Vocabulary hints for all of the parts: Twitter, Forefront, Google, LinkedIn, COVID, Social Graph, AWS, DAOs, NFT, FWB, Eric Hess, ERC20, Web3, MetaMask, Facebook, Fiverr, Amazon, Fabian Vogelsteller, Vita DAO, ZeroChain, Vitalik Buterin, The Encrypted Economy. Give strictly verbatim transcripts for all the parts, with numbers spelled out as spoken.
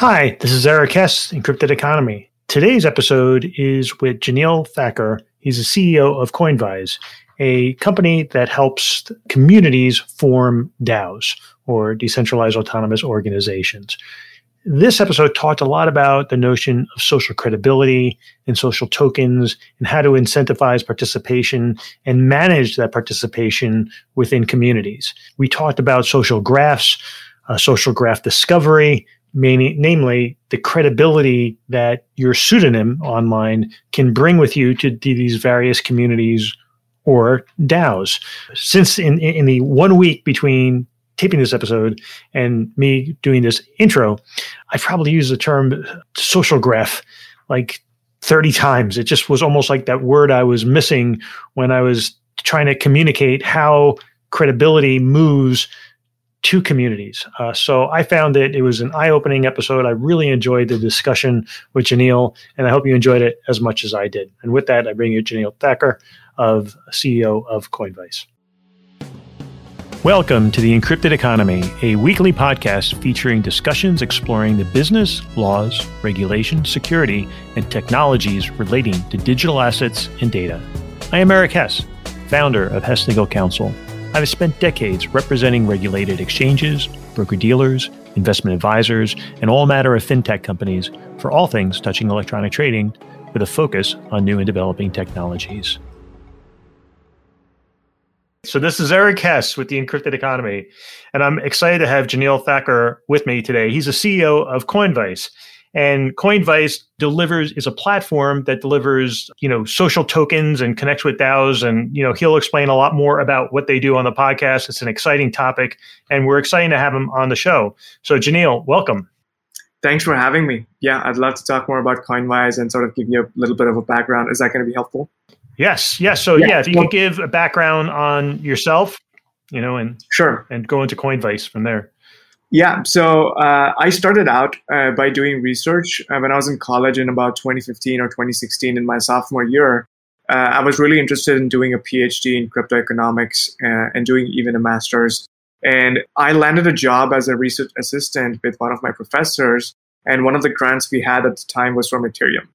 Hi, this is Eric Hess, Encrypted Economy. Today's episode is with Jenil Thakker. He's the C E O of Coinvise, a company that helps communities form DAOs, or decentralized autonomous organizations. This episode talked a lot about the notion of social credibility and social tokens and how to incentivize participation and manage that participation within communities. We talked about social graphs, uh, social graph discovery, Meaning, namely, the credibility that your pseudonym online can bring with you to these various communities or DAOs. Since in, in the one week between taping this episode and me doing this intro, I probably used the term social graph like thirty times. It just was almost like that word I was missing when I was trying to communicate how credibility moves to communities. Uh, so I found that it was an eye-opening episode. I really enjoyed the discussion with Jenil, and I hope you enjoyed it as much as I did. And with that, I bring you Jenil Thakker, of C E O of Coinvise. Welcome to The Encrypted Economy, a weekly podcast featuring discussions exploring the business, laws, regulations, security, and technologies relating to digital assets and data. I am Eric Hess, founder of Hess Legal Counsel. I've spent decades representing regulated exchanges, broker-dealers, investment advisors, and all manner of fintech companies for all things touching electronic trading with a focus on new and developing technologies. So this is Eric Hess with The Encrypted Economy, and I'm excited to have Jenil Thakker with me today. He's the C E O of Coinvise. And Coinvise delivers is a platform that delivers, you know, social tokens and connects with DAOs. And, you know, he'll explain a lot more about what they do on the podcast. It's an exciting topic, and we're excited to have him on the show. So, Jenil, welcome. Thanks for having me. Yeah, I'd love to talk more about Coinvise and sort of give you a little bit of a background. Is that going to be helpful? Yes. Yes. So, yeah, yeah if you well, could give a background on yourself, you know, and sure, and go into Coinvise from there. Yeah, so uh, I started out uh, by doing research uh, when I was in college in about twenty fifteen or twenty sixteen in my sophomore year. Uh, I was really interested in doing a PhD in crypto economics uh, and doing even a master's. And I landed a job as a research assistant with one of my professors. And one of the grants we had at the time was from Ethereum.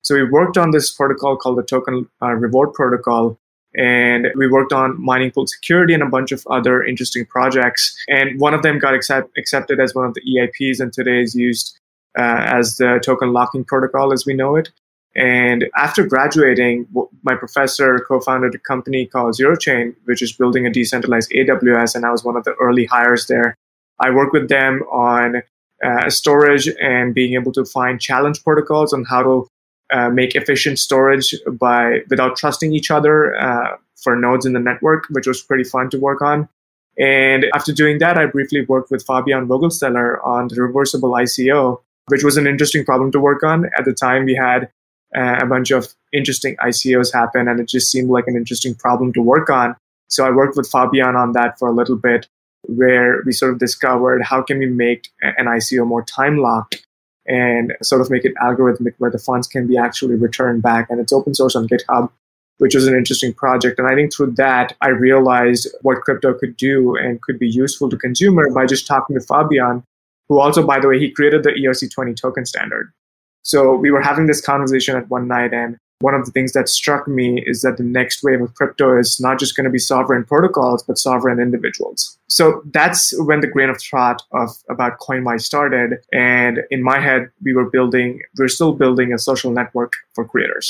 So we worked on this protocol called the Token uh, Reward Protocol. And we worked on mining pool security and a bunch of other interesting projects. And one of them got accept, accepted as one of the E I Ps, and today is used uh, as the token locking protocol as we know it. And after graduating, my professor co-founded a company called ZeroChain, which is building a decentralized A W S, and I was one of the early hires there. I worked with them on uh, storage and being able to find challenge protocols on how to Uh, make efficient storage by without trusting each other uh, for nodes in the network, which was pretty fun to work on. And after doing that, I briefly worked with Fabian Vogelsteller on the reversible I C O, which was an interesting problem to work on. At the time, we had uh, a bunch of interesting I C Os happen, and it just seemed like an interesting problem to work on. So I worked with Fabian on that for a little bit, where we sort of discovered how can we make an I C O more time-locked and sort of make it algorithmic where the funds can be actually returned back. And it's open source on GitHub, which is an interesting project. And I think through that, I realized what crypto could do and could be useful to consumer by just talking to Fabian, who also, by the way, he created the E R C twenty token standard. So we were having this conversation at one night, and one of the things that struck me is that the next wave of crypto is not just going to be sovereign protocols, but sovereign individuals. So that's when the grain of thought of about Coinvise started. And in my head, we were building, we're still building a social network for creators.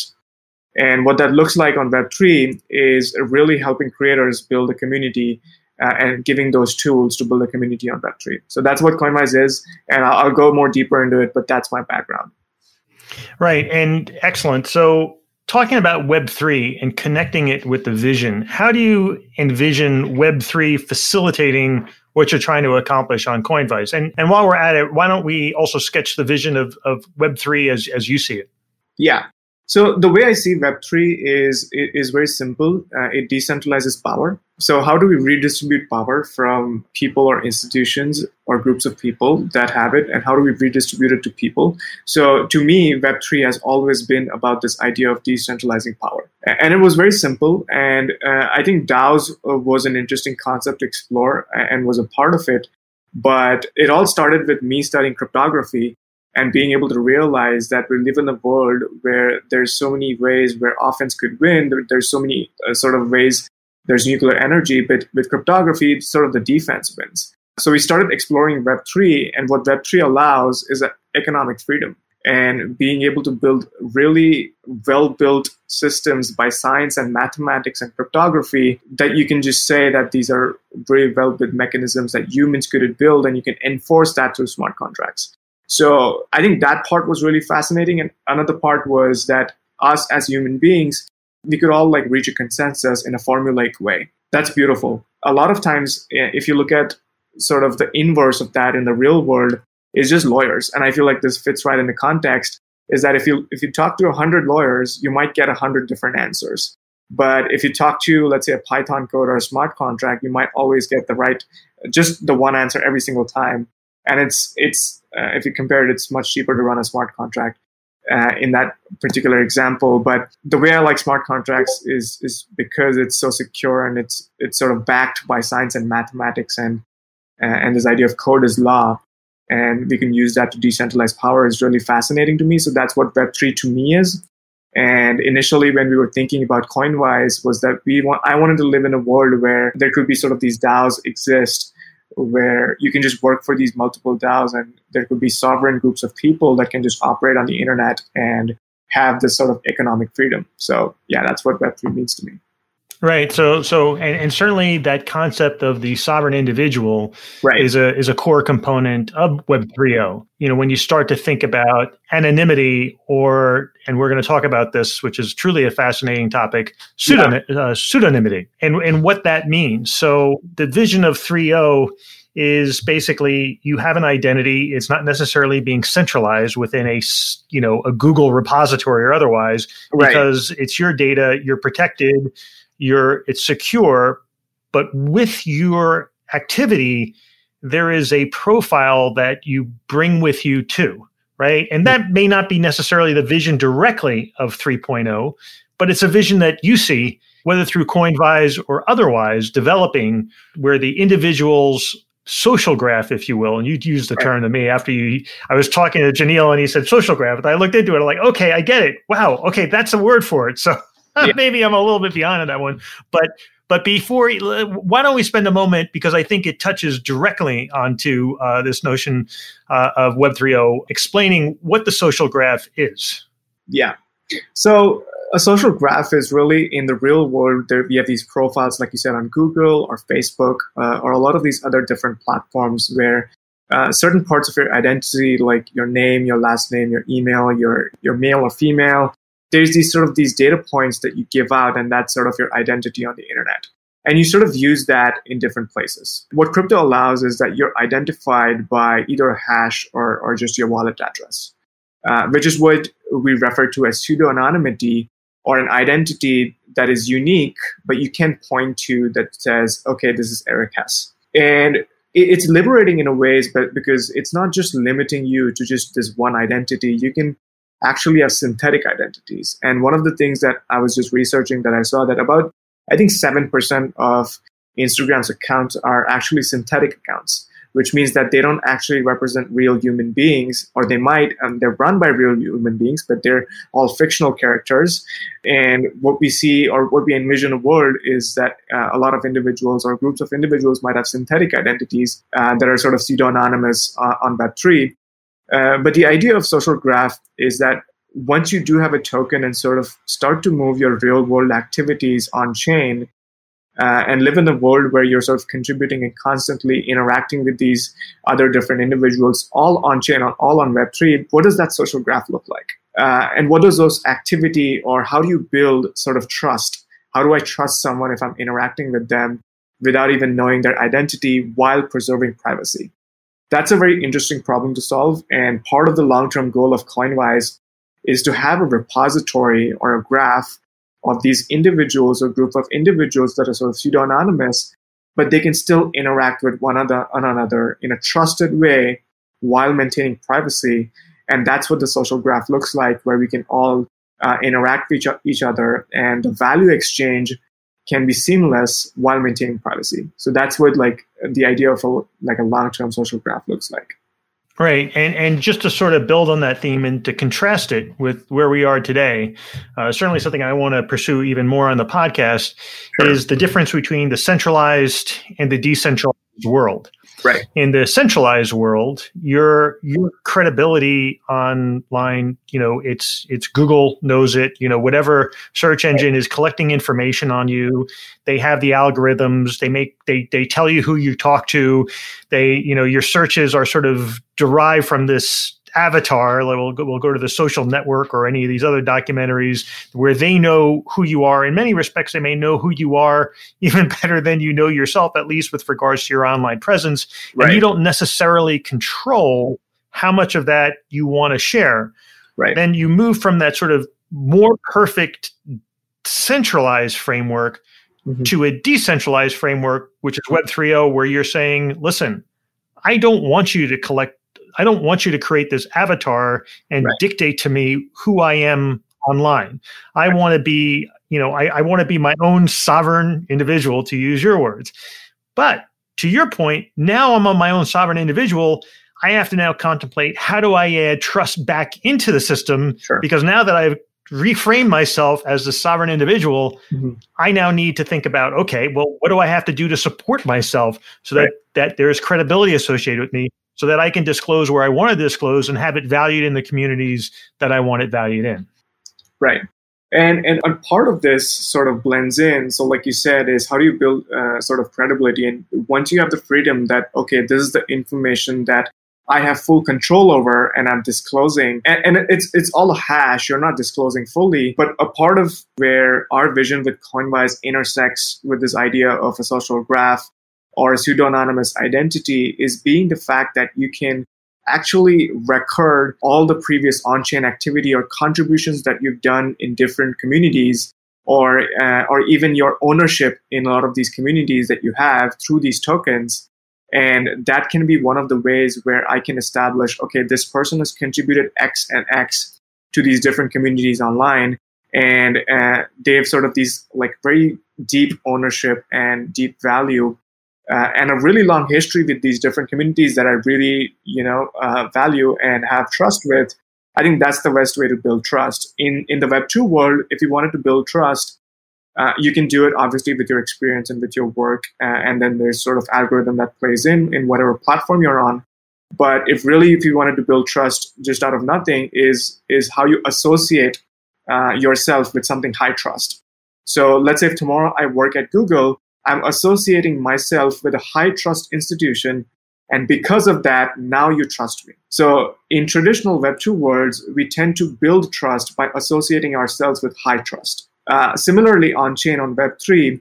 And what that looks like on Web three is really helping creators build a community uh, and giving those tools to build a community on Web three. So that's what Coinvise is. And I'll, I'll go more deeper into it, but that's my background. Right. And excellent. So talking about Web three and connecting it with the vision, how do you envision Web three facilitating what you're trying to accomplish on Coinvise? And and while we're at it, why don't we also sketch the vision of, of Web three as, as you see it? Yeah. So the way I see Web three is, is very simple. Uh, it decentralizes power. So how do we redistribute power from people or institutions or groups of people that have it? And how do we redistribute it to people? So to me, Web three has always been about this idea of decentralizing power. And it was very simple. And uh, I think DAOs was an interesting concept to explore and was a part of it. But it all started with me studying cryptography and being able to realize that we live in a world where there's so many ways where offense could win. There, there's so many uh, sort of ways. There's nuclear energy, but with cryptography, sort of the defense wins. So we started exploring Web three, and what Web three allows is economic freedom and being able to build really well-built systems by science and mathematics and cryptography that you can just say that these are very well-built mechanisms that humans could build, and you can enforce that through smart contracts. So I think that part was really fascinating. And another part was that us as human beings, we could all like reach a consensus in a formulaic way. That's beautiful. A lot of times, if you look at sort of the inverse of that in the real world, is just lawyers. And I feel like this fits right in the context, is that if you if you talk to one hundred lawyers, you might get one hundred different answers. But if you talk to, let's say, a Python code or a smart contract, you might always get the right, just the one answer every single time. And it's, it's uh, if you compare it, it's much cheaper to run a smart contract uh, in that particular example. But the way I like smart contracts is is because it's so secure, and it's it's sort of backed by science and mathematics, and uh, and this idea of code is law. And we can use that to decentralize power is really fascinating to me. So that's what Web three to me is. And initially, when we were thinking about Coinvise, was that we want, I wanted to live in a world where there could be sort of these DAOs exist, where you can just work for these multiple DAOs, and there could be sovereign groups of people that can just operate on the internet and have this sort of economic freedom. So yeah, that's what Web three means to me. Right. So, so, and, and certainly that concept of the sovereign individual right. is a is a core component of Web three point oh. You know, when you start to think about anonymity, or, and we're going to talk about this, which is truly a fascinating topic, pseudony- yeah. uh, pseudonymity, and and what that means. So, the vision of three point oh is basically you have an identity. It's not necessarily being centralized within a, you know, a Google repository or otherwise, right. because it's your data. You're protected. You're, it's secure, but with your activity, there is a profile that you bring with you too, right? And that may not be necessarily the vision directly of three point oh, but it's a vision that you see, whether through Coinvise or otherwise, developing where the individual's social graph, if you will, and you used the right. term to me after you, I was talking to Jenil and he said social graph, and I looked into it, I'm like, okay, I get it. Wow, okay, that's a word for it. So. Yeah. Maybe I'm a little bit behind on that one, but but before, why don't we spend a moment, because I think it touches directly onto uh, this notion uh, of Web three point oh, explaining what the social graph is. Yeah. So a social graph is really, in the real world, there we have these profiles, like you said, on Google or Facebook uh, or a lot of these other different platforms where uh, certain parts of your identity, like your name, your last name, your email, your your male or female, there's these sort of these data points that you give out, and that's sort of your identity on the internet. And you sort of use that in different places. What crypto allows is that you're identified by either a hash or, or just your wallet address, uh, which is what we refer to as pseudo-anonymity, or an identity that is unique, but you can point to that says, okay, this is Eric Hess. And it, it's liberating in a ways, but because it's not just limiting you to just this one identity, you can actually have synthetic identities. And one of the things that I was just researching that I saw that about, I think seven percent of Instagram's accounts are actually synthetic accounts, which means that they don't actually represent real human beings, or they might, and they're run by real human beings, but they're all fictional characters. And what we see, or what we envision a world, is that uh, a lot of individuals or groups of individuals might have synthetic identities uh, that are sort of pseudo-anonymous uh, on Web three. Uh, but the idea of social graph is that once you do have a token and sort of start to move your real world activities on chain uh, and live in a world where you're sort of contributing and constantly interacting with these other different individuals, all on chain, all on Web three, what does that social graph look like? Uh, and what does those activity, or how do you build sort of trust? How do I trust someone if I'm interacting with them without even knowing their identity while preserving privacy? That's a very interesting problem to solve. And part of the long-term goal of Coinvise is to have a repository or a graph of these individuals or group of individuals that are sort of pseudo-anonymous, but they can still interact with one another, one another in a trusted way while maintaining privacy. And that's what the social graph looks like, where we can all uh, interact with each other, and the value exchange can be seamless while maintaining privacy. So that's what like the idea of a, like a long-term social graph looks like. Right. And and just to sort of build on that theme and to contrast it with where we are today, uh, certainly something I want to pursue even more on the podcast sure. is the difference between the centralized and the decentralized world. Right. In the centralized world, your your credibility online, you know, it's it's Google knows it, you know, whatever search engine is collecting information on you. They have the algorithms, they make they they tell you who you talk to. They, you know, your searches are sort of derived from this avatar. We'll go, we'll go to the social network or any of these other documentaries where they know who you are. In many respects, they may know who you are even better than you know yourself, at least with regards to your online presence. Right. And you don't necessarily control how much of that you want to share. Right. Then you move from that sort of more perfect centralized framework mm-hmm. to a decentralized framework, which is Web 3.0, where you're saying, listen, I don't want you to collect I don't want you to create this avatar and right. dictate to me who I am online. I right. want to be, you know, I, I want to be my own sovereign individual, to use your words. But to your point, now I'm on my own sovereign individual. I have to now contemplate, how do I add trust back into the system? Sure. Because now that I've reframed myself as the sovereign individual, mm-hmm. I now need to think about, okay, well, what do I have to do to support myself so right. that, that there is credibility associated with me, so that I can disclose where I want to disclose and have it valued in the communities that I want it valued in. Right. And and part of this sort of blends in. So like you said, is how do you build uh, sort of credibility? And once you have the freedom that, okay, this is the information that I have full control over and I'm disclosing, and, and it's it's all a hash, you're not disclosing fully, but a part of where our vision with Coinvise intersects with this idea of a social graph or a pseudonymous identity is being the fact that you can actually record all the previous on-chain activity or contributions that you've done in different communities, or uh, or even your ownership in a lot of these communities that you have through these tokens. And that can be one of the ways where I can establish, okay, this person has contributed X and X to these different communities online, and uh, they have sort of these like very deep ownership and deep value Uh, and a really long history with these different communities that I really, you know, uh, value and have trust with. I think that's the best way to build trust. In in the Web two world, if you wanted to build trust, uh, you can do it obviously with your experience and with your work. Uh, and then there's sort of algorithm that plays in, in whatever platform you're on. But if really, if you wanted to build trust just out of nothing, is, is how you associate uh, yourself with something high trust. So let's say if tomorrow I work at Google, I'm associating myself with a high trust institution, and because of that, now you trust me. So in traditional Web two worlds, we tend to build trust by associating ourselves with high trust. Uh, similarly, on-chain on Web three,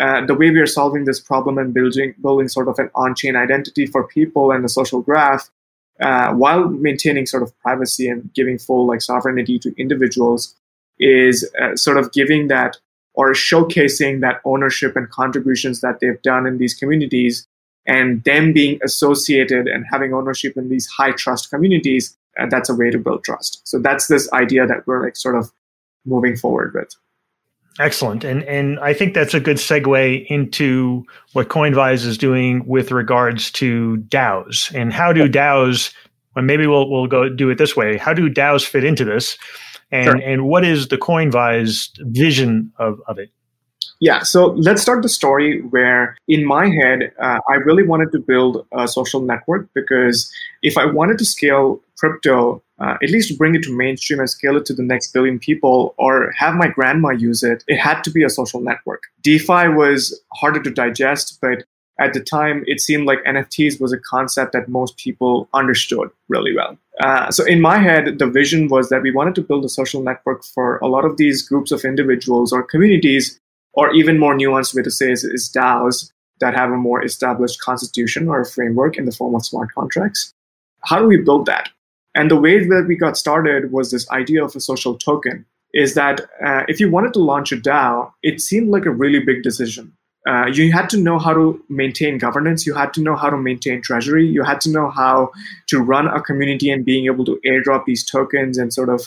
uh, the way we are solving this problem and building building sort of an on-chain identity for people and the social graph, uh, while maintaining sort of privacy and giving full like sovereignty to individuals, is uh, sort of giving that, or showcasing that ownership and contributions that they've done in these communities, and them being associated and having ownership in these high trust communities, uh, that's a way to build trust. So that's this idea that we're like sort of moving forward with. Excellent. And and I think that's a good segue into what Coinvise is doing with regards to DAOs. And how do DAOs, well, maybe we'll we'll go do it this way. How do DAOs fit into this? And sure. and what is the Coinvise vision of, of it? Yeah, so let's start the story where in my head, uh, I really wanted to build a social network, because if I wanted to scale crypto, uh, at least bring it to mainstream and scale it to the next billion people, or have my grandma use it, it had to be a social network. DeFi was harder to digest, but at the time, it seemed like N F Ts was a concept that most people understood really well. Uh, so in my head, the vision was that we wanted to build a social network for a lot of these groups of individuals or communities, or even more nuanced way to say is, is DAOs that have a more established constitution or a framework in the form of smart contracts. How do we build that? And the way that we got started was this idea of a social token, is that uh, if you wanted to launch a DAO, it seemed like a really big decision. Uh, you had to know how to maintain governance. You had to know how to maintain treasury. You had to know how to run a community and being able to airdrop these tokens and sort of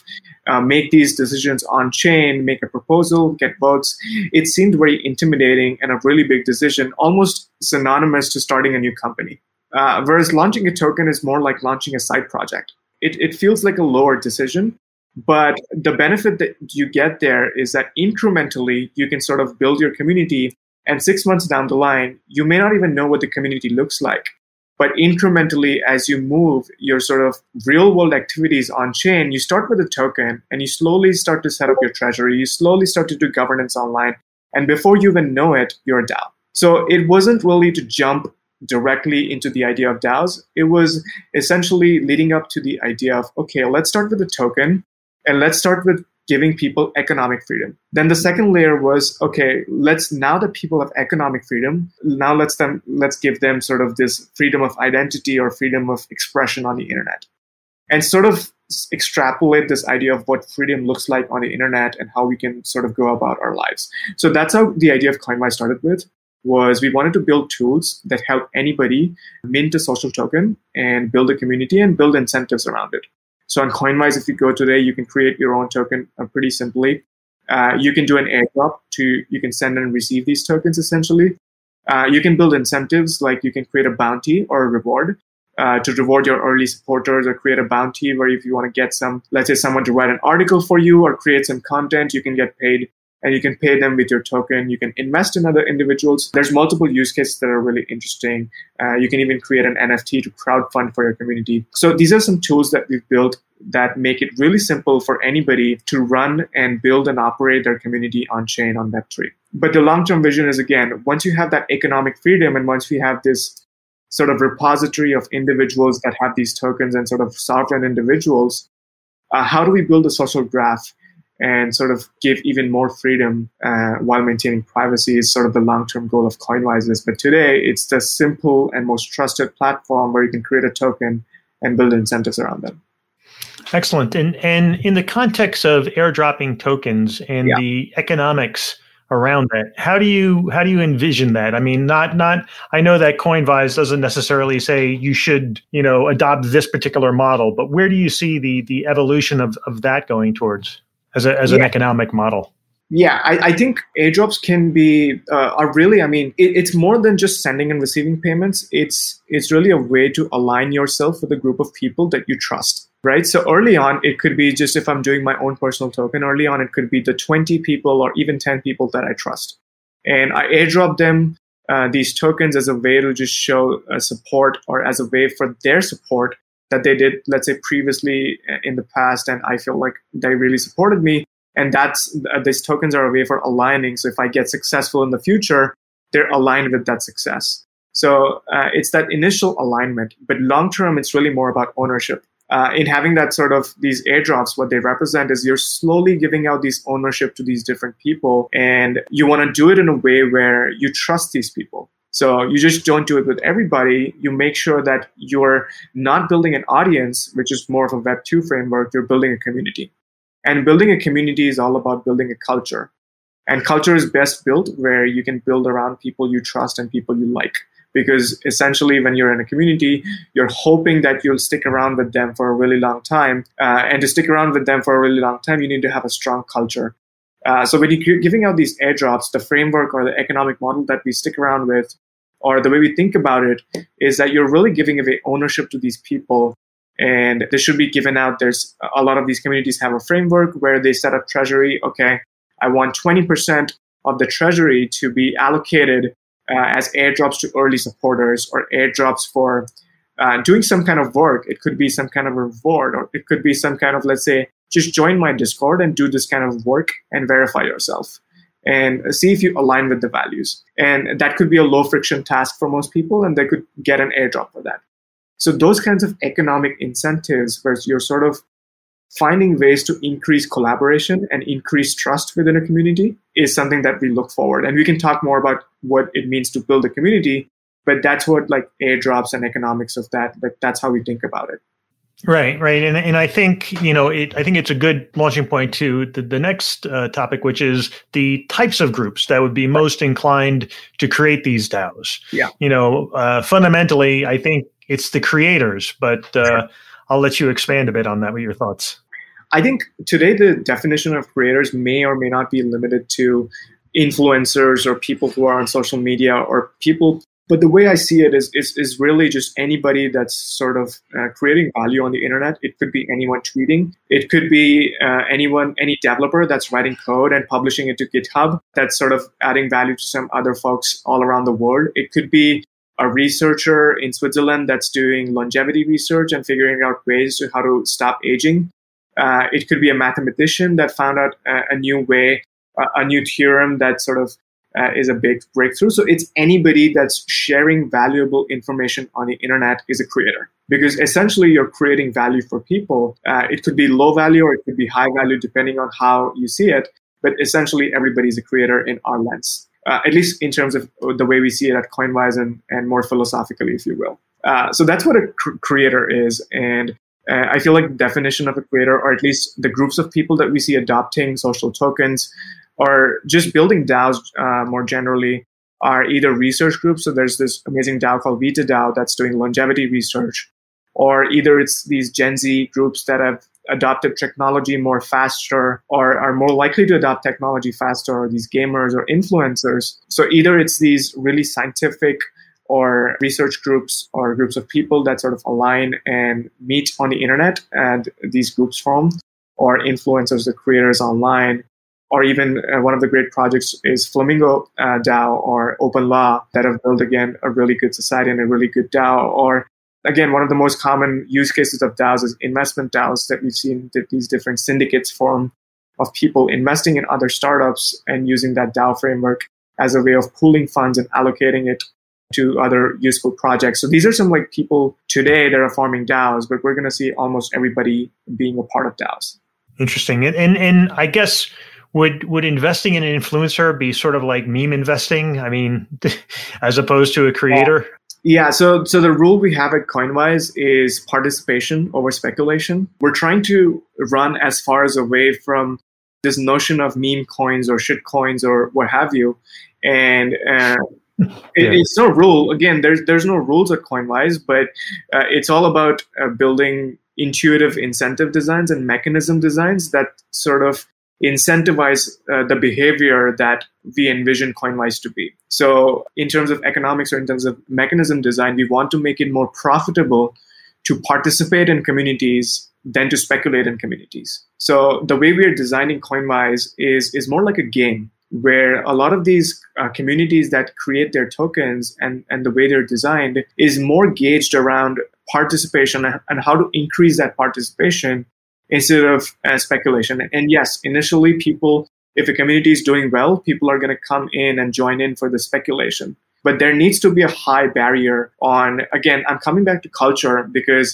uh, make these decisions on chain, make a proposal, get votes. It seemed very intimidating and a really big decision, almost synonymous to starting a new company. Uh, whereas launching a token is more like launching a side project. It, it feels like a lower decision, but the benefit that you get there is that incrementally you can sort of build your community, and six months down the line, you may not even know what the community looks like. But incrementally, as you move your sort of real-world activities on-chain, you start with a token, and you slowly start to set up your treasury. You slowly start to do governance online. And before you even know it, you're a DAO. So it wasn't really to jump directly into the idea of DAOs. It was essentially leading up to the idea of, okay, let's start with a token, and let's start with giving people economic freedom. Then the second layer was, okay, let's, now that people have economic freedom, now let's them let's give them sort of this freedom of identity or freedom of expression on the internet, and sort of extrapolate this idea of what freedom looks like on the internet and how we can sort of go about our lives. So that's how the idea of Coinvise started with, was we wanted to build tools that help anybody mint a social token and build a community and build incentives around it. So on Coinvise, if you go today, you can create your own token pretty simply. Uh, you can do an airdrop to, you can send and receive these tokens essentially. Uh, you can build incentives, like you can create a bounty or a reward uh, to reward your early supporters, or create a bounty where if you want to get some, let's say someone to write an article for you or create some content, you can get paid, and you can pay them with your token. You can invest in other individuals. There's multiple use cases that are really interesting. Uh, you can even create an N F T to crowdfund for your community. So these are some tools that we've built that make it really simple for anybody to run and build and operate their community on-chain on Web three. But the long-term vision is, again, once you have that economic freedom, and once we have this sort of repository of individuals that have these tokens and sort of sovereign individuals, uh, how do we build a social graph and sort of give even more freedom uh, while maintaining privacy is sort of the long-term goal of Coinvise. But today, it's the simple and most trusted platform where you can create a token and build incentives around them. Excellent. And and in the context of airdropping tokens and yeah. the economics around that, how do you how do you envision that? I mean, not not. I know that Coinvise doesn't necessarily say you should, you know, adopt this particular model, but where do you see the the evolution of, of that going towards? As, a, as an yeah. economic model? Yeah, I, I think airdrops can be, uh, are really, I mean, it, it's more than just sending and receiving payments. It's it's really a way to align yourself with a group of people that you trust, right? So early on, it could be just if I'm doing my own personal token, early on, it could be the twenty people or even ten people that I trust. And I airdrop them uh, these tokens as a way to just show uh, support, or as a way for their support that they did, let's say, previously in the past, and I feel like they really supported me. And that's, these tokens are a way for aligning. So if I get successful in the future, they're aligned with that success. So uh, it's that initial alignment. But long-term, it's really more about ownership. Uh, in having that sort of these airdrops, what they represent is you're slowly giving out these ownership to these different people. And you want to do it in a way where you trust these people. So you just don't do it with everybody. You make sure that you're not building an audience, which is more of a Web two framework. You're building a community. And building a community is all about building a culture. And culture is best built where you can build around people you trust and people you like. Because essentially, when you're in a community, you're hoping that you'll stick around with them for a really long time. Uh, and to stick around with them for a really long time, you need to have a strong culture. Uh, so when you're giving out these airdrops, the framework or the economic model that we stick around with, or the way we think about it, is that you're really giving away ownership to these people, and they should be given out. There's a lot of these communities have a framework where they set up treasury. Okay, I want twenty percent of the treasury to be allocated uh, as airdrops to early supporters, or airdrops for uh, doing some kind of work. It could be some kind of reward, or it could be some kind of, let's say, just join my Discord and do this kind of work and verify yourself, and see if you align with the values. And that could be a low-friction task for most people, and they could get an airdrop for that. So those kinds of economic incentives where you're sort of finding ways to increase collaboration and increase trust within a community is something that we look forward. And we can talk more about what it means to build a community, but that's what like airdrops and economics of that, like that's how we think about it. Right, right, and and I think you know it. I think it's a good launching point to the, the next uh, topic, which is the types of groups that would be most inclined to create these DAOs. Yeah, you know, uh, fundamentally, I think it's the creators, but uh, I'll let you expand a bit on that. What are your thoughts? I think today the definition of creators may or may not be limited to influencers or people who are on social media or people But the way I see it is is, is really just anybody that's sort of uh, creating value on the internet. It could be anyone tweeting. It could be uh, anyone, any developer that's writing code and publishing it to GitHub that's sort of adding value to some other folks all around the world. It could be a researcher in Switzerland that's doing longevity research and figuring out ways to how to stop aging. Uh, it could be a mathematician that found out a, a new way, a, a new theorem that sort of Uh, is a big breakthrough. So it's anybody that's sharing valuable information on the internet is a creator, because essentially you're creating value for people. Uh, it could be low value or it could be high value, depending on how you see it. But essentially everybody's a creator in our lens, uh, at least in terms of the way we see it at Coinvise and, and more philosophically, if you will. Uh, so that's what a cr- creator is. And Uh, I feel like the definition of a creator, or at least the groups of people that we see adopting social tokens or just building DAOs uh, more generally, are either research groups. So there's this amazing DAO called Vita DAO that's doing longevity research, or either it's these Gen Z groups that have adopted technology more faster or are more likely to adopt technology faster, or these gamers or influencers. So either it's these really scientific or research groups or groups of people that sort of align and meet on the internet and these groups form, or influencers, the creators online, or even uh, one of the great projects is Flamingo uh, DAO or OpenLaw that have built, again, a really good society and a really good DAO. Or again, one of the most common use cases of DAOs is investment DAOs that we've seen, that these different syndicates form of people investing in other startups and using that DAO framework as a way of pooling funds and allocating it to other useful projects. So these are some like people today that are forming DAOs, but we're going to see almost everybody being a part of DAOs. Interesting. And, and and I guess would would investing in an influencer be sort of like meme investing? I mean, as opposed to a creator? Yeah. yeah so so the rule we have at Coinvise is participation over speculation. We're trying to run as far as away from this notion of meme coins or shit coins or what have you, and. Uh, It, yeah. It's no rule. Again, there's there's no rules at Coinvise, but uh, it's all about uh, building intuitive incentive designs and mechanism designs that sort of incentivize uh, the behavior that we envision Coinvise to be. So in terms of economics or in terms of mechanism design, we want to make it more profitable to participate in communities than to speculate in communities. So the way we are designing Coinvise is is more like a game, where a lot of these uh, communities that create their tokens and, and the way they're designed is more gauged around participation and how to increase that participation instead of uh, speculation. And yes, initially people, if a community is doing well, people are going to come in and join in for the speculation. But there needs to be a high barrier on, again, I'm coming back to culture, because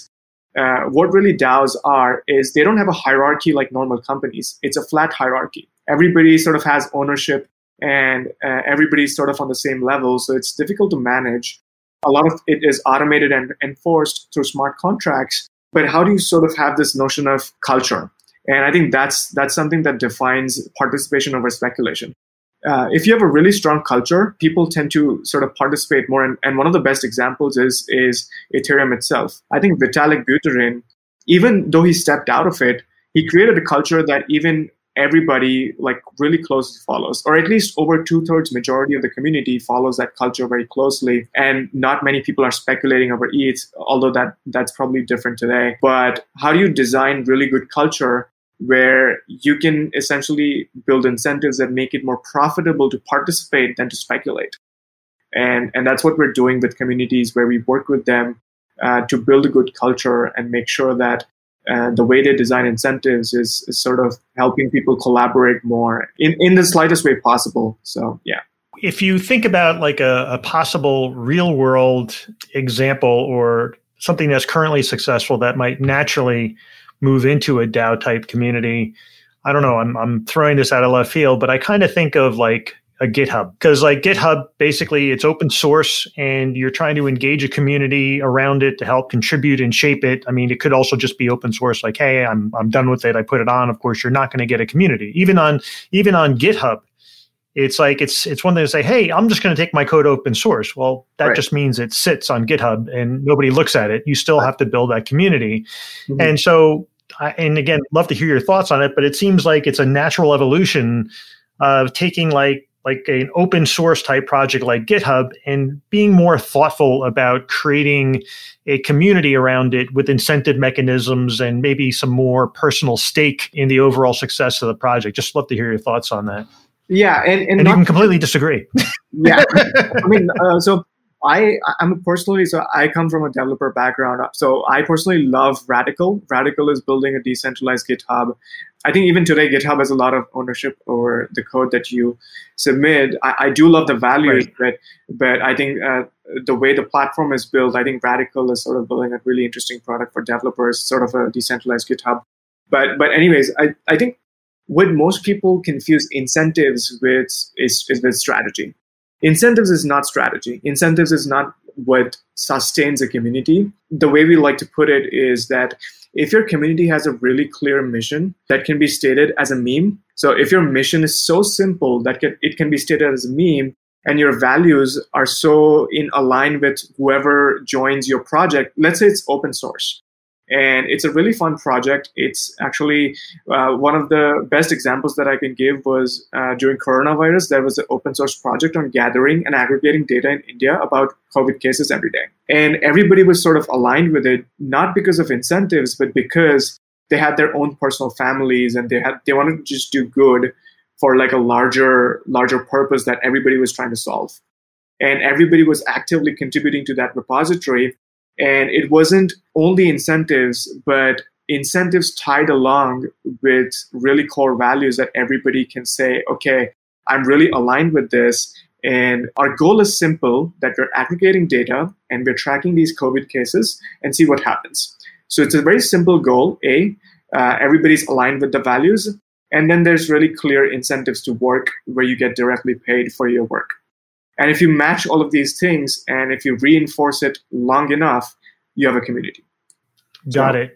uh, what really DAOs are is they don't have a hierarchy like normal companies. It's a flat hierarchy. Everybody sort of has ownership and uh, everybody's sort of on the same level. So it's difficult to manage. A lot of it is automated and enforced through smart contracts. But how do you sort of have this notion of culture? And I think that's that's something that defines participation over speculation. Uh, if you have a really strong culture, people tend to sort of participate more. And, and one of the best examples is, is Ethereum itself. I think Vitalik Buterin, even though he stepped out of it, he created a culture that even everybody like really closely follows, or at least over two-thirds majority of the community follows that culture very closely. And not many people are speculating over E T H, although that that's probably different today. But how do you design really good culture where you can essentially build incentives that make it more profitable to participate than to speculate? And, and that's what we're doing with communities, where we work with them uh, to build a good culture and make sure that Uh, the way they design incentives is, is sort of helping people collaborate more in, in the slightest way possible. So, yeah. If you think about like a, a possible real world example or something that's currently successful that might naturally move into a DAO type community, I don't know, I'm, I'm throwing this out of left field, but I kind of think of like a GitHub, because like GitHub, basically it's open source and you're trying to engage a community around it to help contribute and shape it. I mean, it could also just be open source, like, hey, I'm I'm done with it, I put it on. Of course, you're not going to get a community. Even on even on GitHub, it's like it's it's one thing to say, hey, I'm just going to take my code open source. Well, that right. just means it sits on GitHub and nobody looks at it. You still right. have to build that community. Mm-hmm. And so, I, and again, love to hear your thoughts on it, but it seems like it's a natural evolution of taking like like an open source type project like GitHub and being more thoughtful about creating a community around it with incentive mechanisms and maybe some more personal stake in the overall success of the project. Just love to hear your thoughts on that. Yeah. And, and, and not, you can completely disagree. Yeah. I mean, uh, so I, I'm personally, so I come from a developer background. So I personally love Radical. Radical is building a decentralized GitHub. I think even today, GitHub has a lot of ownership over the code that you submit. I, I do love the values, right. but, but I think uh, the way the platform is built, I think Radical is sort of building a really interesting product for developers, sort of a decentralized GitHub. But but anyways, I, I think what most people confuse incentives with is, is with strategy. Incentives is not strategy. Incentives is not what sustains a community. The way we like to put it is that if your community has a really clear mission that can be stated as a meme, so if your mission is so simple that it can be stated as a meme and your values are so in align with whoever joins your project, let's say it's open source. And it's a really fun project. It's actually uh, one of the best examples that I can give was uh, during coronavirus, there was an open source project on gathering and aggregating data in India about COVID cases every day. And everybody was sort of aligned with it, not because of incentives, but because they had their own personal families and they had they wanted to just do good for like a larger, larger purpose that everybody was trying to solve. And everybody was actively contributing to that repository. And it wasn't only incentives, but incentives tied along with really core values that everybody can say, okay, I'm really aligned with this. And our goal is simple, that we're aggregating data and we're tracking these COVID cases and see what happens. So it's a very simple goal, A, uh, everybody's aligned with the values. And then there's really clear incentives to work where you get directly paid for your work. And if you match all of these things and if you reinforce it long enough, you have a community. Got so, it.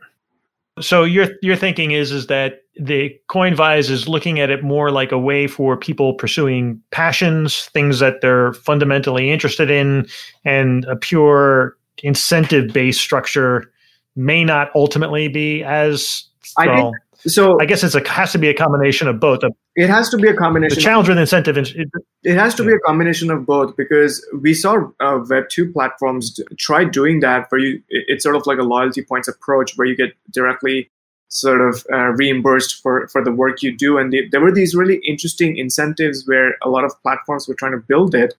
So your your thinking is, is that the Coinvise is looking at it more like a way for people pursuing passions, things that they're fundamentally interested in, and a pure incentive-based structure may not ultimately be as strong. I think, so I guess it's a has to be a combination of both. It has to be a combination. The challenge with incentive. It, it has to yeah. be a combination of both, because we saw uh, Web two platforms try doing that where you it's sort of like a loyalty points approach where you get directly sort of uh, reimbursed for, for the work you do. And they, there were these really interesting incentives where a lot of platforms were trying to build it.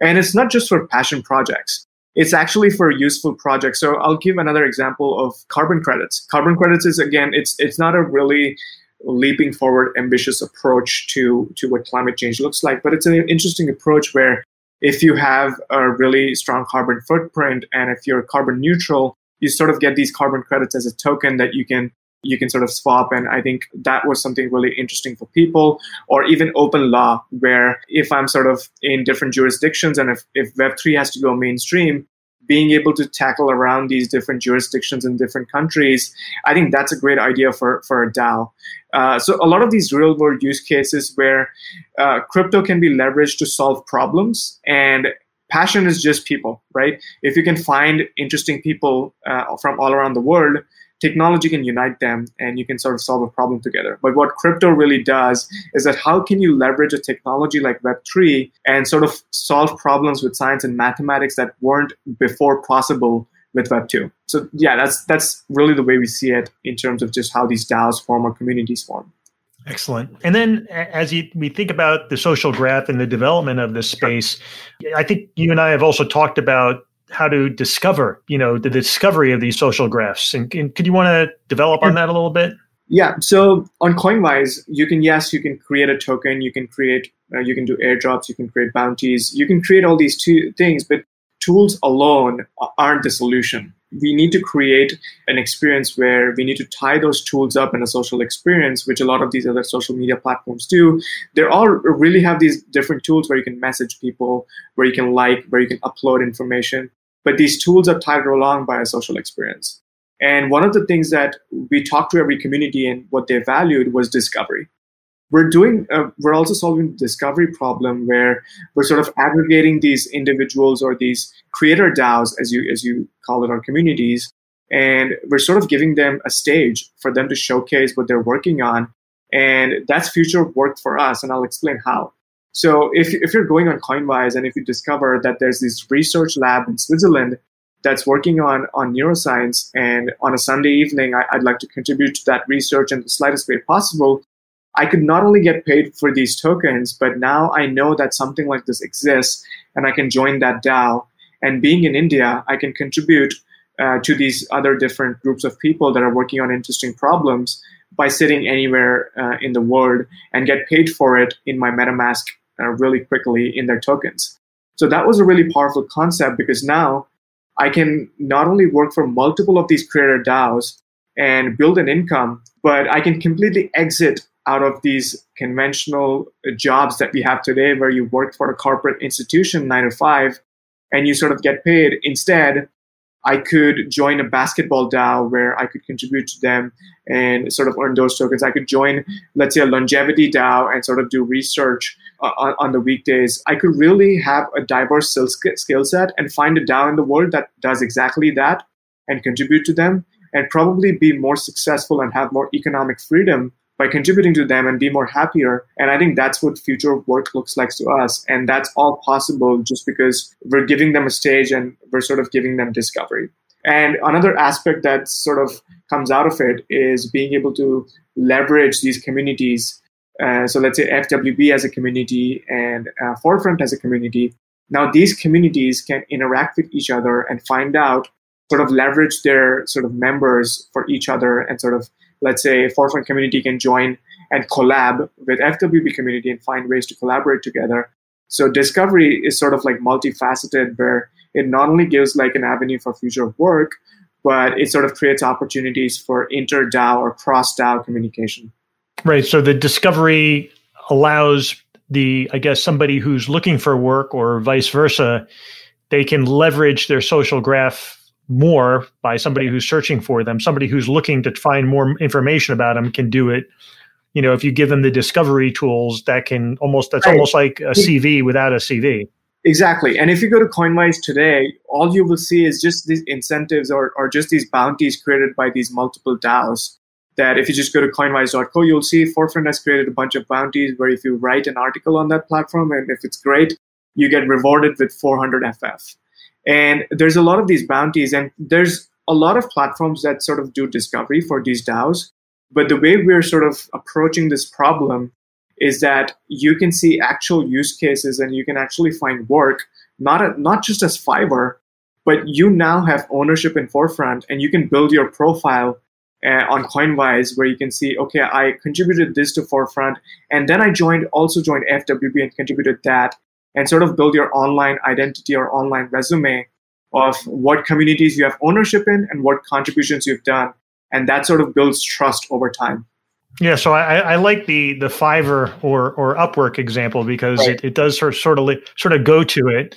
And it's not just for passion projects. It's actually for useful projects. So I'll give another example of carbon credits. Carbon credits is, again, it's it's not a really leaping forward, ambitious approach to, to what climate change looks like, but it's an interesting approach where if you have a really strong carbon footprint and if you're carbon neutral, you sort of get these carbon credits as a token that you can you can sort of swap. And I think that was something really interesting for people, or even OpenLaw, where if I'm sort of in different jurisdictions and if, if Web three has to go mainstream, being able to tackle around these different jurisdictions in different countries, I think that's a great idea for, for a DAO. Uh, so a lot of these real world use cases where uh, crypto can be leveraged to solve problems, and passion is just people, right? If you can find interesting people uh, from all around the world, technology can unite them and you can sort of solve a problem together. But what crypto really does is that how can you leverage a technology like Web three and sort of solve problems with science and mathematics that weren't before possible with Web two? So yeah, that's that's really the way we see it in terms of just how these DAOs form or communities form. Excellent. And then as you, we think about the social graph and the development of this space, I think you and I have also talked about how to discover, you know, the discovery of these social graphs. And, and could you want to develop on that a little bit? Yeah. So on Coinvise, you can, yes, you can create a token, you can create, uh, you can do airdrops, you can create bounties, you can create all these two things, but tools alone aren't the solution. We need to create an experience where we need to tie those tools up in a social experience, which a lot of these other social media platforms do. They all really have these different tools where you can message people, where you can like, where you can upload information. But these tools are tied along by a social experience. And one of the things that we talked to every community and what they valued was discovery. We're doing, uh, we're also solving the discovery problem where we're sort of aggregating these individuals or these creator DAOs, as you as you call it, our communities. And we're sort of giving them a stage for them to showcase what they're working on. And that's future work for us. And I'll explain how. So if, if you're going on Coinvise and if you discover that there's this research lab in Switzerland that's working on, on neuroscience, and on a Sunday evening, I, I'd like to contribute to that research in the slightest way possible, I could not only get paid for these tokens, but now I know that something like this exists and I can join that DAO. And being in India, I can contribute uh, to these other different groups of people that are working on interesting problems by sitting anywhere uh, in the world and get paid for it in my MetaMask uh, really quickly in their tokens. So that was a really powerful concept, because now I can not only work for multiple of these creator DAOs and build an income, but I can completely exit out of these conventional jobs that we have today, where you work for a corporate institution, nine to five, and you sort of get paid. Instead, I could join a basketball DAO where I could contribute to them and sort of earn those tokens. I could join, let's say, a longevity DAO and sort of do research uh, on, on the weekdays. I could really have a diverse skill set and find a DAO in the world that does exactly that and contribute to them, and probably be more successful and have more economic freedom by contributing to them and be more happier. And I think that's what future work looks like to us. And that's all possible just because we're giving them a stage and we're sort of giving them discovery. And another aspect that sort of comes out of it is being able to leverage these communities. Uh, so let's say F W B as a community and uh, Forefront as a community. Now these communities can interact with each other and find out, sort of leverage their sort of members for each other, and sort of, let's say, Forefront community can join and collab with F W B community and find ways to collaborate together. So discovery is sort of like multifaceted, where it not only gives like an avenue for future work, but it sort of creates opportunities for inter-DAO or cross-DAO communication. Right. So the discovery allows the, I guess, somebody who's looking for work or vice versa, they can leverage their social graph more by somebody who's searching for them. Somebody who's looking to find more information about them can do it. You know, if you give them the discovery tools, that can almost, that's right. Almost like a C V without a C V. Exactly. And if you go to Coinwise today, all you will see is just these incentives or, or just these bounties created by these multiple DAOs. That if you just go to coinwise dot co, you'll see Forefront has created a bunch of bounties where if you write an article on that platform and if it's great, you get rewarded with four hundred F F. And there's a lot of these bounties, and there's a lot of platforms that sort of do discovery for these DAOs. But the way we're sort of approaching this problem is that you can see actual use cases and you can actually find work, not a, not just as Fiverr, but you now have ownership in Forefront and you can build your profile uh, on Coinwise where you can see, okay, I contributed this to Forefront, and then I joined, also joined F W B and contributed that. And sort of build your online identity or online resume of what communities you have ownership in and what contributions you've done. And that sort of builds trust over time. Yeah, so I, I like the the Fiverr or or Upwork example, because right. it, it does sort of, sort of sort of go to it.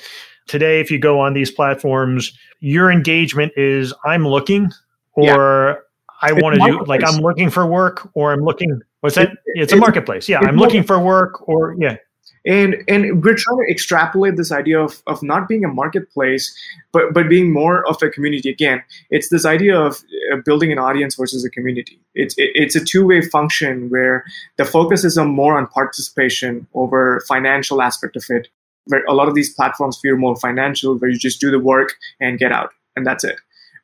Today, if you go on these platforms, your engagement is I'm looking, or yeah. I want to do, like I'm looking for work, or I'm looking, what's that? It, it's, it's a marketplace. Yeah, I'm looking for work, or yeah. And and we're trying to extrapolate this idea of, of not being a marketplace, but, but being more of a community. Again, it's this idea of building an audience versus a community. It's it's a two-way function where the focus is on more on participation over financial aspect of it, where a lot of these platforms feel more financial, where you just do the work and get out, and that's it.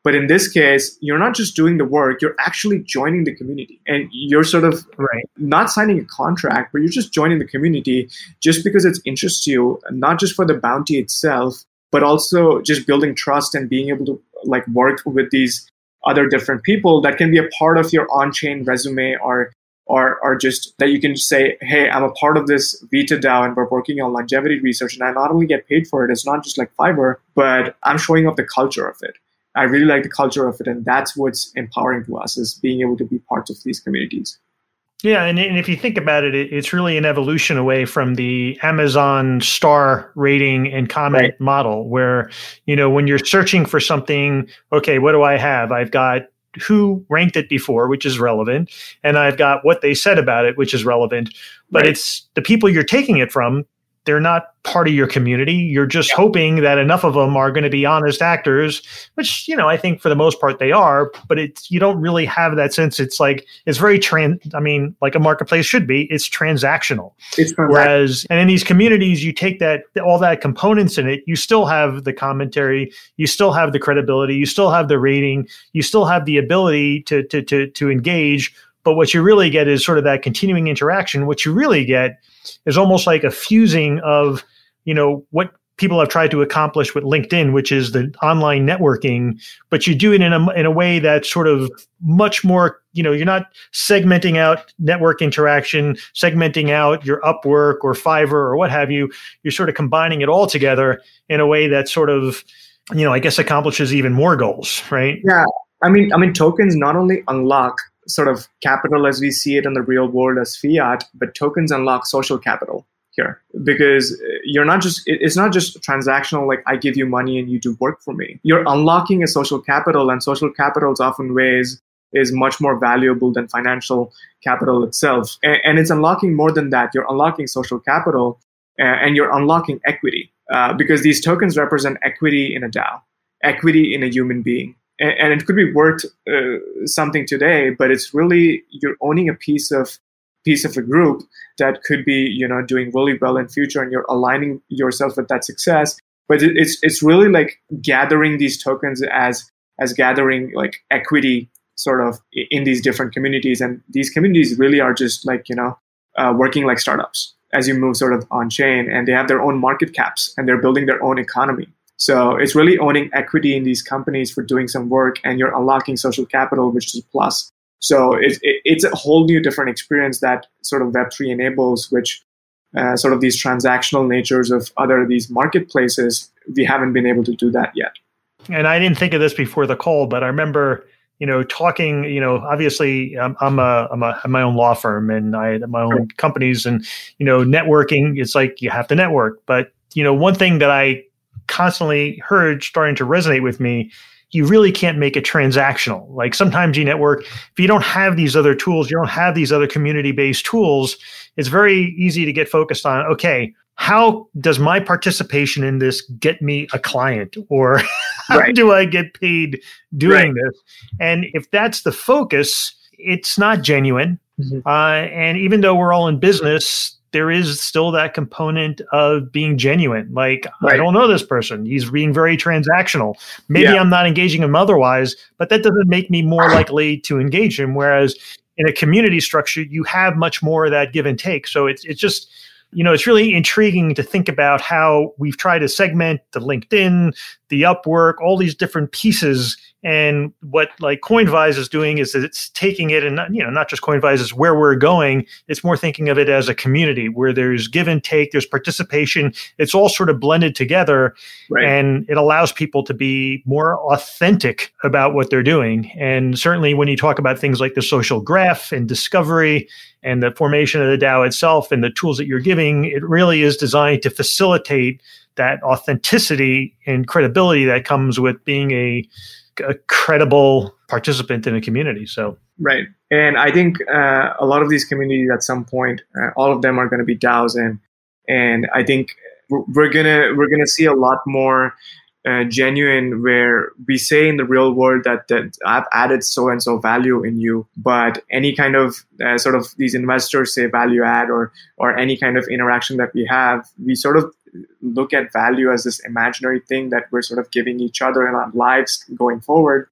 But in this case, you're not just doing the work, you're actually joining the community. And you're sort of right. not signing a contract, but you're just joining the community just because it interests you, not just for the bounty itself, but also just building trust and being able to like work with these other different people that can be a part of your on-chain resume, or or or just that you can say, hey, I'm a part of this Vita DAO and we're working on longevity research. And I not only get paid for it, it's not just like Fiverr, but I'm showing off the culture of it. I really like the culture of it, and that's what's empowering to us, is being able to be part of these communities. Yeah, and, and if you think about it, it, it's really an evolution away from the Amazon star rating and comment right. model, where, you know, when you're searching for something, okay, what do I have? I've got who ranked it before, which is relevant, and I've got what they said about it, which is relevant. But right. it's the people you're taking it from They're not part of your community. You're just yeah. hoping that enough of them are going to be honest actors, which, you know, I think for the most part they are, but it's, you don't really have that sense. It's like, it's very, trans. I mean, like a marketplace should be, it's transactional. It's transactional. Whereas, and in these communities, you take that, all that components in it, you still have the commentary, you still have the credibility, you still have the rating, you still have the ability to, to, to, to engage. But what you really get is sort of that continuing interaction. What you really get is almost like a fusing of, you know, what people have tried to accomplish with LinkedIn, which is the online networking, but you do it in a, in a way that's sort of much more, you know, you're not segmenting out network interaction, segmenting out your Upwork or Fiverr or what have you. You're sort of combining it all together in a way that sort of, you know, I guess accomplishes even more goals, right? Yeah. I mean, I mean, tokens not only unlock sort of capital as we see it in the real world as fiat, but tokens unlock social capital here, because you're not just, it's not just transactional, like I give you money and you do work for me. You're unlocking a social capital, and social capital is often ways is much more valuable than financial capital itself. And, and it's unlocking more than that. You're unlocking social capital, and you're unlocking equity, uh, because these tokens represent equity in a DAO, equity in a human being. And it could be worth uh, something today, but it's really, you're owning a piece of piece of a group that could be, you know, doing really well in future, and you're aligning yourself with that success. But it's it's really like gathering these tokens as as gathering like equity sort of in these different communities, and these communities really are just like, you know, uh, working like startups as you move sort of on chain, and they have their own market caps and they're building their own economy. So it's really owning equity in these companies for doing some work, and you're unlocking social capital, which is a plus. So it, it, it's a whole new different experience that sort of Web three enables, which uh, sort of these transactional natures of other these marketplaces, we haven't been able to do that yet. And I didn't think of this before the call, but I remember, you know, talking, you know, obviously I'm, I'm a, I'm a, I'm my own law firm, and I have my own companies, and, you know, networking, it's like you have to network. But, you know, one thing that I constantly heard starting to resonate with me, you really can't make it transactional. Like sometimes you network, if you don't have these other tools, you don't have these other community-based tools, it's very easy to get focused on, okay, how does my participation in this get me a client? Or how right. do I get paid doing right. this? And if that's the focus, it's not genuine. Mm-hmm. Uh, and even though we're all in business, there is still that component of being genuine. Like, right. I don't know this person. He's being very transactional. Maybe yeah. I'm not engaging him otherwise, but that doesn't make me more likely to engage him. Whereas in a community structure, you have much more of that give and take. So it's it's just, you know, it's really intriguing to think about how we've tried to segment the LinkedIn, the Upwork, all these different pieces. And what like Coinvise is doing is that it's taking it, and not, you know, not just Coinvise is where we're going. It's more thinking of it as a community where there's give and take, there's participation. It's all sort of blended together, right. and it allows people to be more authentic about what they're doing. And certainly when you talk about things like the social graph and discovery and the formation of the DAO itself and the tools that you're giving, it really is designed to facilitate that authenticity and credibility that comes with being a a credible participant in a community. So right. And I think uh, a lot of these communities at some point, uh, all of them are going to be DAOs. And, and I think we're going to we're gonna see a lot more uh, genuine, where we say in the real world that, that I've added so-and-so value in you, but any kind of uh, sort of these investors say value add or or any kind of interaction that we have, we sort of look at value as this imaginary thing that we're sort of giving each other in our lives going forward.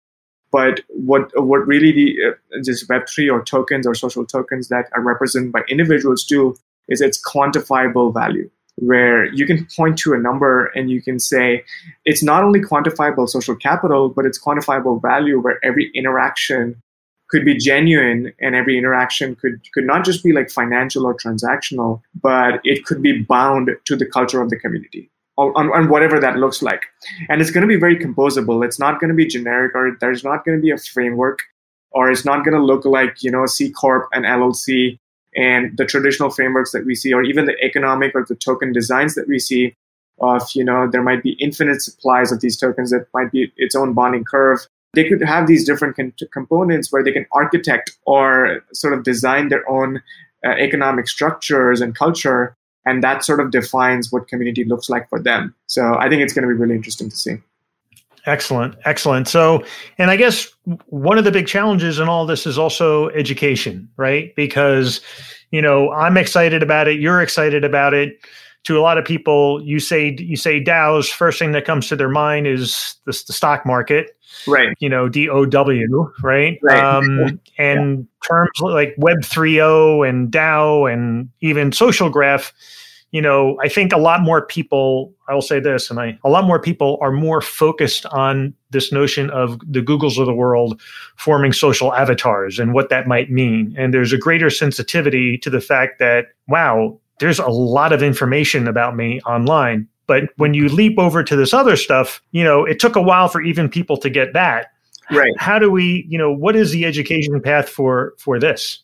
But what what really the uh, this Web three or tokens or social tokens that are represented by individuals do is it's quantifiable value, where you can point to a number and you can say it's not only quantifiable social capital, but it's quantifiable value, where every interaction could be genuine, and every interaction could could not just be like financial or transactional, but it could be bound to the culture of the community, or on, on whatever that looks like. And it's going to be very composable. It's not going to be generic, or there's not going to be a framework, or it's not going to look like, you know, a C Corp and L L C and the traditional frameworks that we see, or even the economic or the token designs that we see of, you know, there might be infinite supplies of these tokens that might be its own bonding curve. They could have these different con- components where they can architect or sort of design their own uh, economic structures and culture. And that sort of defines what community looks like for them. So I think it's going to be really interesting to see. Excellent. Excellent. So, and I guess one of the big challenges in all this is also education, right? Because, you know, I'm excited about it. You're excited about it. To a lot of people, you say you say DAOs, first thing that comes to their mind is the, the stock market, right? You know, D O W, right? right. Um, and yeah. terms like Web three point oh and DAO and even social graph, you know, I think a lot more people, I will say this, and I a lot more people are more focused on this notion of the Googles of the world forming social avatars and what that might mean. And there's a greater sensitivity to the fact that, wow, there's a lot of information about me online. But when you leap over to this other stuff, you know, it took a while for even people to get that. Right. How do we, you know, what is the education path for, for this?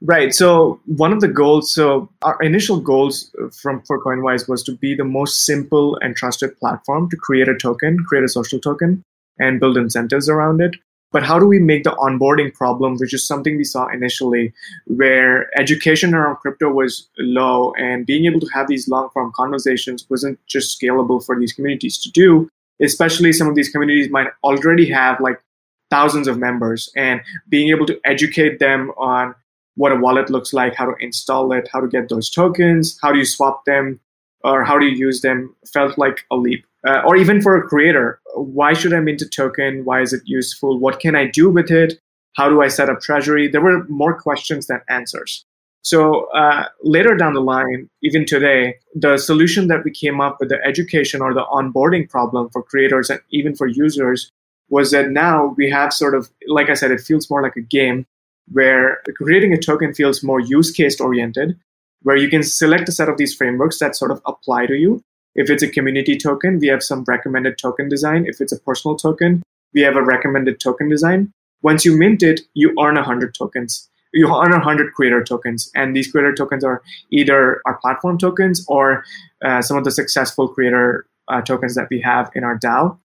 Right. So one of the goals, so our initial goals from for Coinwise was to be the most simple and trusted platform to create a token, create a social token, and build incentives around it. But how do we make the onboarding problem, which is something we saw initially, where education around crypto was low and being able to have these long-form conversations wasn't just scalable for these communities to do, especially some of these communities might already have like thousands of members, and being able to educate them on what a wallet looks like, how to install it, how to get those tokens, how do you swap them, or how do you use them felt like a leap. Uh, or even for a creator, why should I mint a token? Why is it useful? What can I do with it? How do I set up treasury? There were more questions than answers. So uh, later down the line, even today, the solution that we came up with, the education or the onboarding problem for creators and even for users, was that now we have sort of, like I said, it feels more like a game where creating a token feels more use case oriented, where you can select a set of these frameworks that sort of apply to you. If it's a community token, we have some recommended token design. If it's a personal token, we have a recommended token design. Once you mint it, you earn one hundred tokens. You earn one hundred creator tokens. And these creator tokens are either our platform tokens or uh, some of the successful creator uh, tokens that we have in our DAO.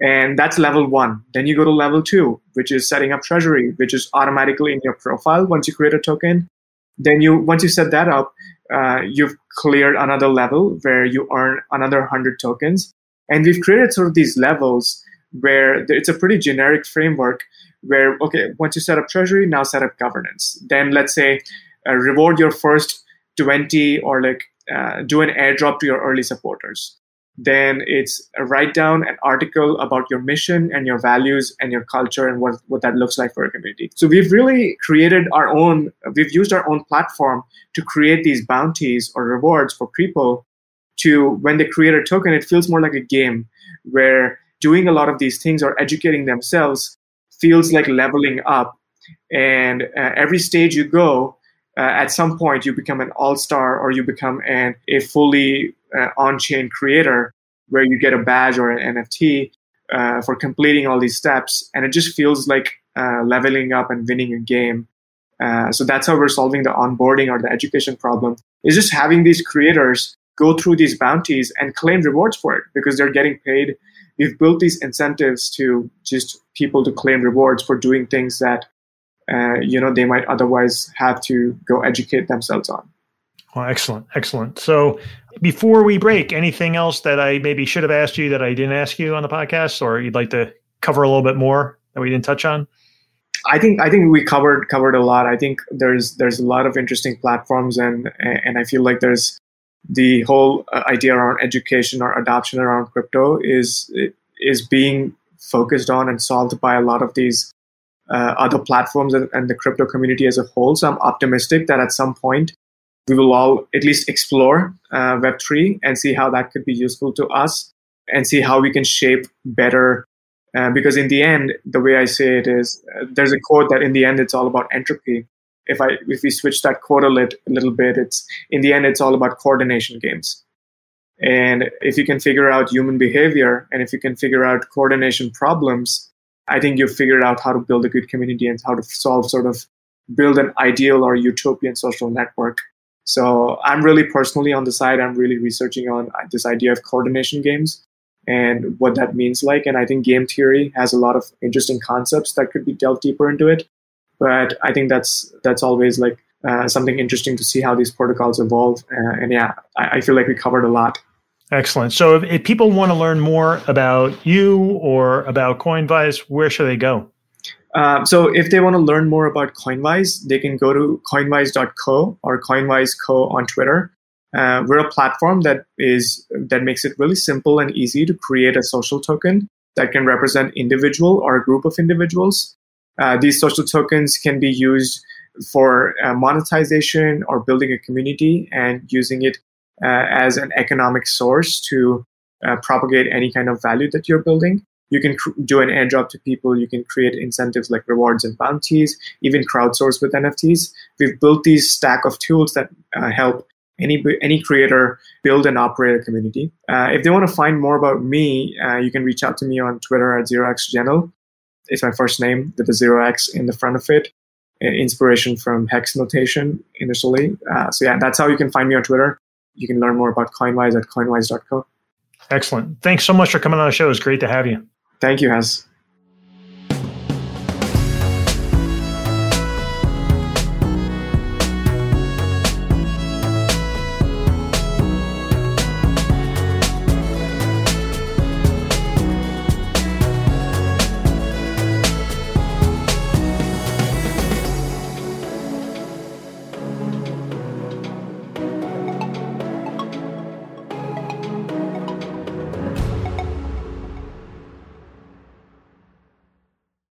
And that's level one. Then you go to level two, which is setting up treasury, which is automatically in your profile once you create a token. Then you, once you set that up, uh, you've cleared another level where you earn another one hundred tokens. And we've created sort of these levels where it's a pretty generic framework where, okay, once you set up treasury, now set up governance. Then let's say uh, reward your first twenty or like uh, do an airdrop to your early supporters. Then it's a write down an article about your mission and your values and your culture and what, what that looks like for a community. So we've really created our own, we've used our own platform to create these bounties or rewards for people to, when they create a token, it feels more like a game where doing a lot of these things or educating themselves feels like leveling up. And uh, every stage you go, uh, at some point you become an all-star or you become an, a fully Uh, on-chain creator where you get a badge or an N F T uh, for completing all these steps. And it just feels like uh, leveling up and winning a game. Uh, so that's how we're solving the onboarding or the education problem, is just having these creators go through these bounties and claim rewards for it because they're getting paid. We've built these incentives to just people to claim rewards for doing things that uh, you know they might otherwise have to go educate themselves on. Well, excellent. Excellent. So before we break, anything else that I maybe should have asked you that I didn't ask you on the podcast, or you'd like to cover a little bit more that we didn't touch on? I think I think we covered covered a lot. I think there's there's a lot of interesting platforms, and and I feel like there's the whole idea around education or adoption around crypto is is being focused on and solved by a lot of these uh, other platforms and, and the crypto community as a whole. So I'm optimistic that at some point we will all at least explore uh, Web three and see how that could be useful to us and see how we can shape better. Uh, because in the end, the way I say it is, uh, there's a quote that in the end, it's all about entropy. If I if we switch that quote a lit, a little bit, it's in the end, it's all about coordination games. And if you can figure out human behavior and if you can figure out coordination problems, I think you've figured out how to build a good community and how to solve sort of build an ideal or utopian social network. So I'm really personally on the side, I'm really researching on this idea of coordination games and what that means like. And I think game theory has a lot of interesting concepts that could be delved deeper into it. But I think that's that's always like uh, something interesting to see how these protocols evolve. Uh, and yeah, I, I feel like we covered a lot. Excellent. So if, if people want to learn more about you or about Coinvise, where should they go? Um, so if they want to learn more about Coinvise, they can go to coinvise dot co or coinvise dot co on Twitter. Uh, we're a platform that is that makes it really simple and easy to create a social token that can represent individual or a group of individuals. Uh, these social tokens can be used for uh, monetization or building a community and using it uh, as an economic source to uh, propagate any kind of value that you're building. You can cr- do an airdrop to people. You can create incentives like rewards and bounties, even crowdsource with N F Ts. We've built these stack of tools that uh, help any any creator build and operate a community. Uh, if they want to find more about me, uh, you can reach out to me on Twitter at zero x jenil. It's my first name with the zero x in the front of it. Inspiration from hex notation initially. Uh, so yeah, that's how you can find me on Twitter. You can learn more about Coinvise at coinvise dot co. Excellent. Thanks so much for coming on the show. It's great to have you. Thank you, Hess.